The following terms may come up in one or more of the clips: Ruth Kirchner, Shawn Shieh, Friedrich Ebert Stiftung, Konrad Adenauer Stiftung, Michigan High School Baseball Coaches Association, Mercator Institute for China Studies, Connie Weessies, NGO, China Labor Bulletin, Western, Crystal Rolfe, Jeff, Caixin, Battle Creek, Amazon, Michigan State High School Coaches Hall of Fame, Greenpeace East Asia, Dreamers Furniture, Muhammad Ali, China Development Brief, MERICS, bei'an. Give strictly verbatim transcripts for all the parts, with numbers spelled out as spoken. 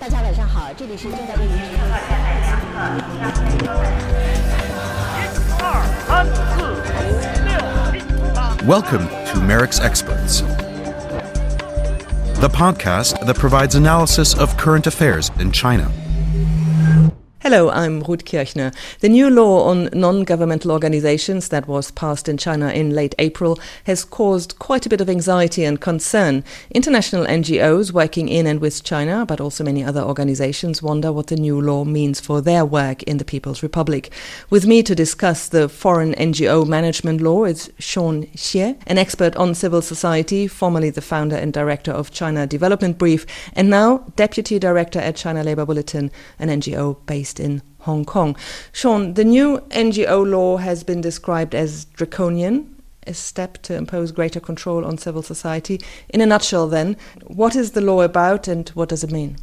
大家晚上好，这里是正在为您直播的《Welcome to MERICS Experts, the podcast that provides analysis of current affairs in China. Hello, I'm Ruth Kirchner. The new law on non-governmental organizations that was passed in China in late April has caused quite a bit of anxiety and concern. International N G Os working in and with China, but also many other organizations, wonder what the new law means for their work in the People's Republic. With me to discuss the foreign N G O management law is Shawn Shieh, an expert on civil society, formerly the founder and director of China Development Brief, and now deputy director at China Labor Bulletin, an N G O based in Hong Kong. Shawn, the new N G O law has been described as draconian, a step to impose greater control on civil society. In a nutshell then, what is the law about and what does it mean?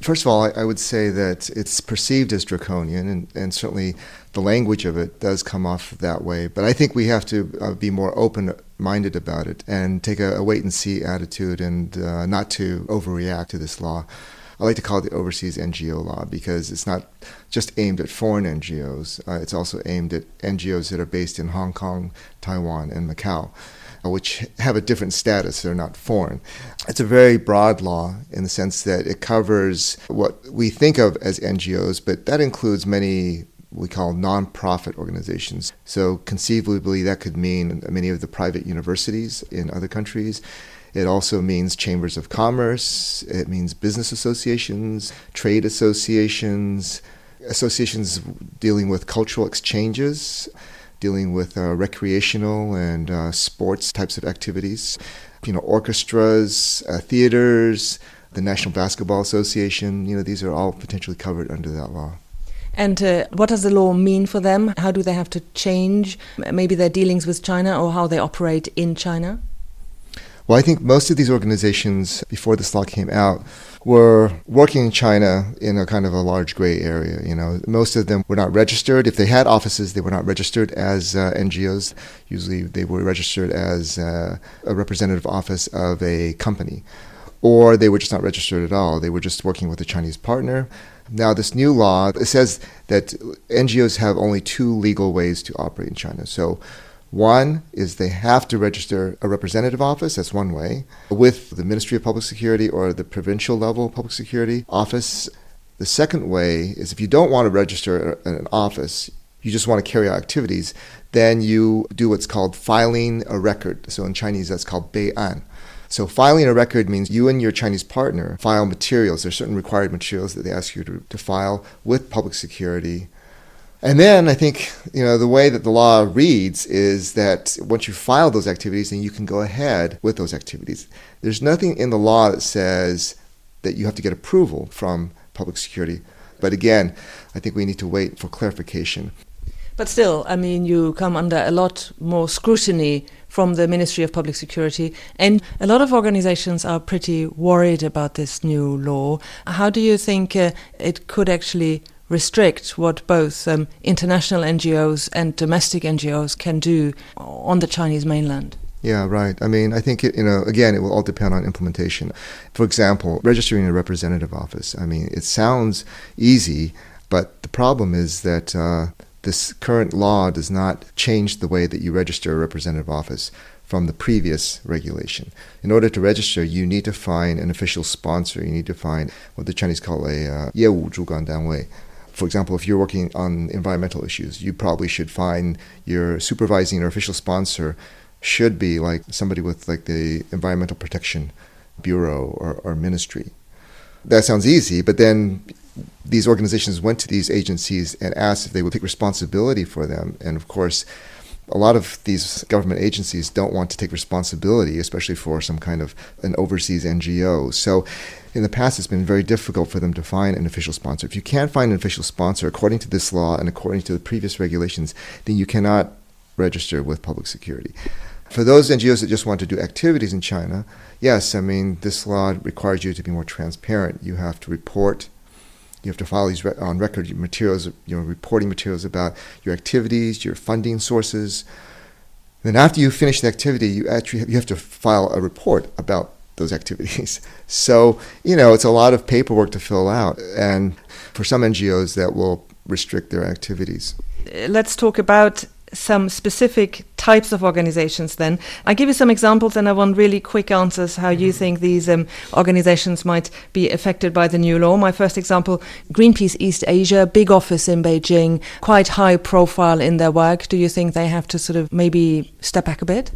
First of all, I, I would say that it's perceived as draconian, and, and certainly the language of it does come off that way. But I think we have to uh, be more open-minded about it and take a, a wait-and-see attitude and uh, not to overreact to this law. I like to call it the overseas N G O law because it's not just aimed at foreign N G Os. Uh, it's also aimed at N G Os that are based in Hong Kong, Taiwan, and Macau, uh, which have a different status. They're not foreign. It's a very broad law in the sense that it covers what we think of as N G Os, but that includes many we call non-profit organizations. So conceivably, that could mean many of the private universities in other countries. It also means chambers of commerce, it means business associations, trade associations, associations dealing with cultural exchanges, dealing with uh, recreational and uh, sports types of activities, you know, orchestras, uh, theaters, the National Basketball Association, you know, these are all potentially covered under that law. And uh, what does the law mean for them? How do they have to change maybe their dealings with China or how they operate in China? Well, I think most of these organizations, before this law came out, were working in China in a kind of a large gray area. You know, most of them were not registered. If they had offices, they were not registered as uh, N G Os. Usually they were registered as uh, a representative office of a company. Or they were just not registered at all. They were just working with a Chinese partner. Now, this new law, it says that N G Os have only two legal ways to operate in China. So one is they have to register a representative office, that's one way, with the Ministry of Public Security or the provincial level public security office. The second way is if you don't want to register an office, you just want to carry out activities, then you do what's called filing a record. So in Chinese, that's called bei'an. So filing a record means you and your Chinese partner file materials. There are certain required materials that they ask you to, to file with public security. And then I think, you know, the way that the law reads is that once you file those activities, then you can go ahead with those activities. There's nothing in the law that says that you have to get approval from public security. But again, I think we need to wait for clarification. But still, I mean, you come under a lot more scrutiny from the Ministry of Public Security, and a lot of organizations are pretty worried about this new law. How do you think uh, it could actually restrict what both um, international N G Os and domestic N G Os can do on the Chinese mainland? Yeah, right. I mean, I think, it, you know, again, it will all depend on implementation. For example, registering a representative office. I mean, it sounds easy, but the problem is that uh, this current law does not change the way that you register a representative office from the previous regulation. In order to register, you need to find an official sponsor. You need to find what the Chinese call a uh, 业务主管单位. For example, if you're working on environmental issues, you probably should find your supervising or official sponsor should be like somebody with like the Environmental Protection Bureau or, or ministry. That sounds easy, but then these organizations went to these agencies and asked if they would take responsibility for them. And of course, a lot of these government agencies don't want to take responsibility, especially for some kind of an overseas N G O. So in the past, it's been very difficult for them to find an official sponsor. If you can't find an official sponsor, according to this law and according to the previous regulations, then you cannot register with public security. For those N G Os that just want to do activities in China, yes, I mean, this law requires you to be more transparent. You have to report. You have to file these on record materials, you know, reporting materials about your activities, your funding sources. Then after you finish the activity, you actually have, you have to file a report about those activities. So, you know, it's a lot of paperwork to fill out, and for some N G Os that will restrict their activities. Let's talk about some specific types of organizations then. I give you some examples and I want really quick answers how you think these um, organizations might be affected by the new law. My first example, Greenpeace East Asia, big office in Beijing, quite high profile in their work. Do you think they have to sort of maybe step back a bit?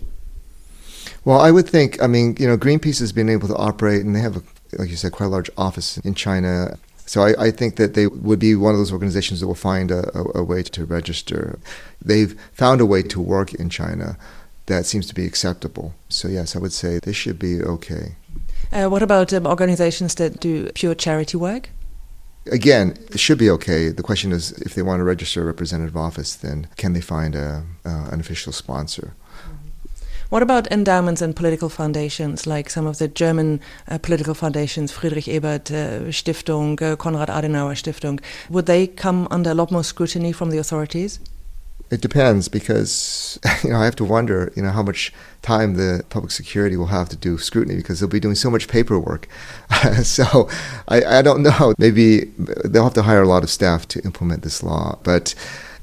Well, I would think, I mean, you know, Greenpeace has been able to operate and they have, a, like you said, quite a large office in China. So I, I think that they would be one of those organizations that will find a, a, a way to register. They've found a way to work in China that seems to be acceptable. So yes, I would say they should be okay. Uh, what about um, organizations that do pure charity work? Again, it should be okay. The question is, if they want to register a representative office, then can they find a, uh, an official sponsor? What about endowments and political foundations, like some of the German uh, political foundations, Friedrich Ebert uh, Stiftung, uh, Konrad Adenauer Stiftung? Would they come under a lot more scrutiny from the authorities? It depends, because you know I have to wonder you know how much time the public security will have to do scrutiny, because they'll be doing so much paperwork. so I, I don't know. Maybe they'll have to hire a lot of staff to implement this law, but.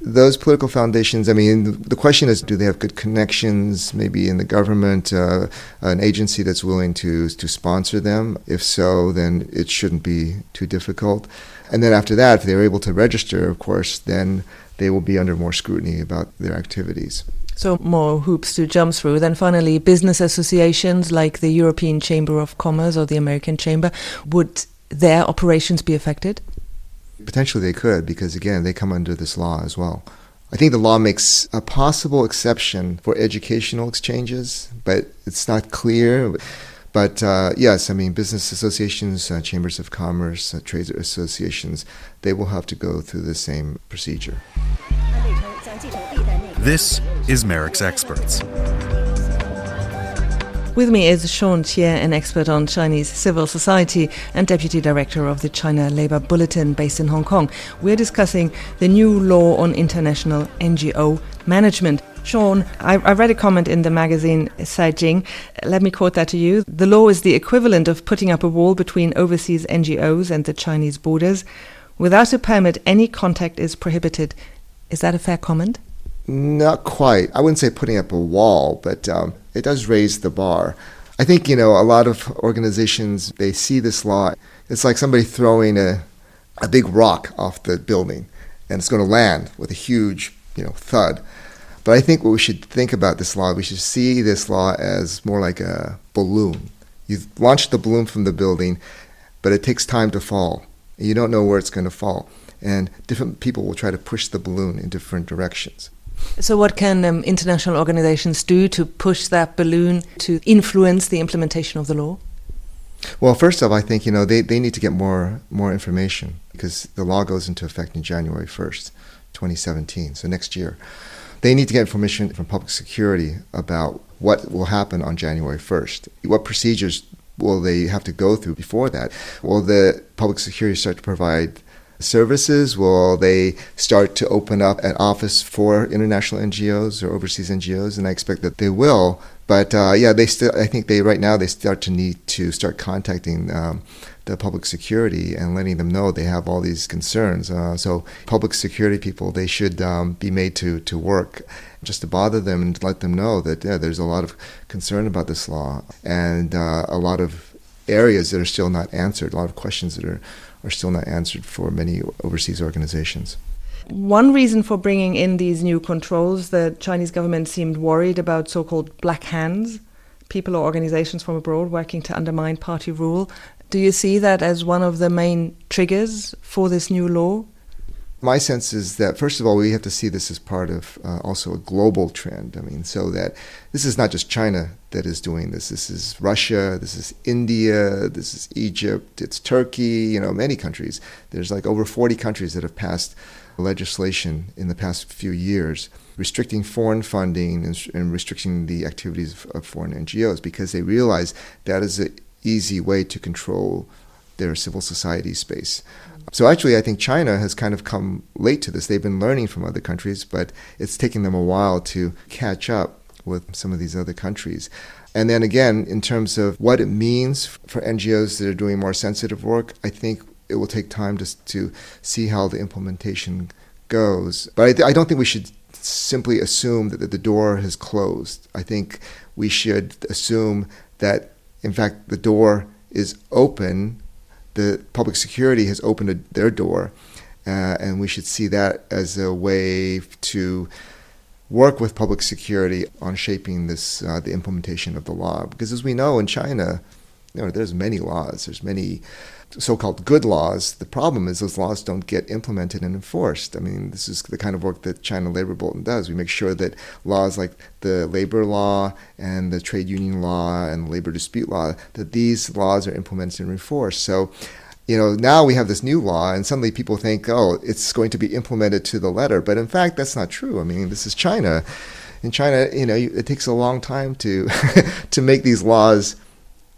Those political foundations, I mean, the question is, do they have good connections, maybe in the government, uh, an agency that's willing to to sponsor them? If so, then it shouldn't be too difficult. And then after that, if they're able to register, of course, then they will be under more scrutiny about their activities. So more hoops to jump through. Then finally, business associations like the European Chamber of Commerce or the American Chamber, would their operations be affected? Potentially they could, because again, they come under this law as well. I think the law makes a possible exception for educational exchanges, but it's not clear. But uh, yes, I mean, business associations, uh, chambers of commerce, uh, trade associations, they will have to go through the same procedure. This is MERICS Experts. With me is Shawn Shieh, an expert on Chinese civil society and deputy director of the China Labor Bulletin based in Hong Kong. We're discussing the new law on international N G O management. Shawn, I, I read a comment in the magazine Caixin. Let me quote that to you. The law is the equivalent of putting up a wall between overseas N G Os and the Chinese borders. Without a permit, any contact is prohibited. Is that a fair comment? Not quite. I wouldn't say putting up a wall, but um, it does raise the bar. I think, you know, a lot of organizations, they see this law. It's like somebody throwing a, a big rock off the building, and it's going to land with a huge, you know, thud. But I think what we should think about this law, we should see this law as more like a balloon. You launch the balloon from the building, but it takes time to fall. You don't know where it's going to fall. And different people will try to push the balloon in different directions. So what can um, international organizations do to push that balloon to influence the implementation of the law? Well, first off, I think, you know, they, they need to get more more information, because the law goes into effect in January first, twenty seventeen, so next year. They need to get information from public security about what will happen on January first. What procedures will they have to go through before that? Will the public security start to provide services? Will they start to open up an office for international N G Os or overseas N G Os? And I expect that they will. But uh, yeah, they still. I think they right now they start to need to start contacting um, the public security and letting them know they have all these concerns. Uh, so public security people, they should um, be made to to work just to bother them and let them know that yeah, there's a lot of concern about this law and uh, a lot of areas that are still not answered, a lot of questions that are. are still not answered for many overseas organizations. One reason for bringing in these new controls, the Chinese government seemed worried about so-called black hands, people or organizations from abroad working to undermine party rule. Do you see that as one of the main triggers for this new law? My sense is that, first of all, we have to see this as part of uh, also a global trend. I mean, so that this is not just China that is doing this. This is Russia, this is India, this is Egypt, it's Turkey, you know, many countries. There's like over forty countries that have passed legislation in the past few years restricting foreign funding and, and restricting the activities of, of foreign N G Os, because they realize that is an easy way to control their civil society space. So actually, I think China has kind of come late to this. They've been learning from other countries, but it's taken them a while to catch up with some of these other countries. And then again, in terms of what it means for N G Os that are doing more sensitive work, I think it will take time just to see how the implementation goes. But I, th- I don't think we should simply assume that the door has closed. I think we should assume that, in fact, the door is open. The public security has opened a, their door, uh, and we should see that as a way to work with public security on shaping this uh, the implementation of the law. Because as we know in China, you know, there's many laws, there's many so-called good laws. The problem is those laws don't get implemented and enforced. I mean, this is the kind of work that China Labor Bulletin does. We make sure that laws like the labor law and the trade union law and labor dispute law, that these laws are implemented and enforced. So, you know, now we have this new law and suddenly people think, oh, it's going to be implemented to the letter. But in fact, that's not true. I mean, this is China. In China, you know, it takes a long time to to make these laws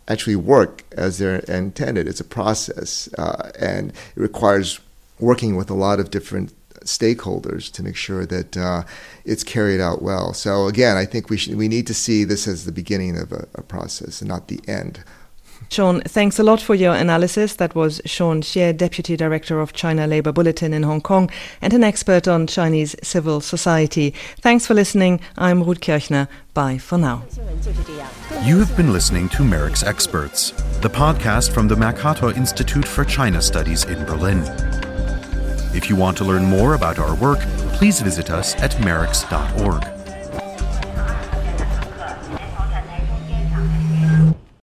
actually work as they're intended. It's a process, uh, and it requires working with a lot of different stakeholders to make sure that uh, it's carried out well. So again, I think we should, we need to see this as the beginning of a, a process and not the end. Shawn, thanks a lot for your analysis. That was Shawn Shieh, Deputy Director of China Labor Bulletin in Hong Kong and an expert on Chinese civil society. Thanks for listening. I'm Ruth Kirchner. Bye for now. You have been listening to MERICS Experts, the podcast from the Mercator Institute for China Studies in Berlin. If you want to learn more about our work, please visit us at merics dot org.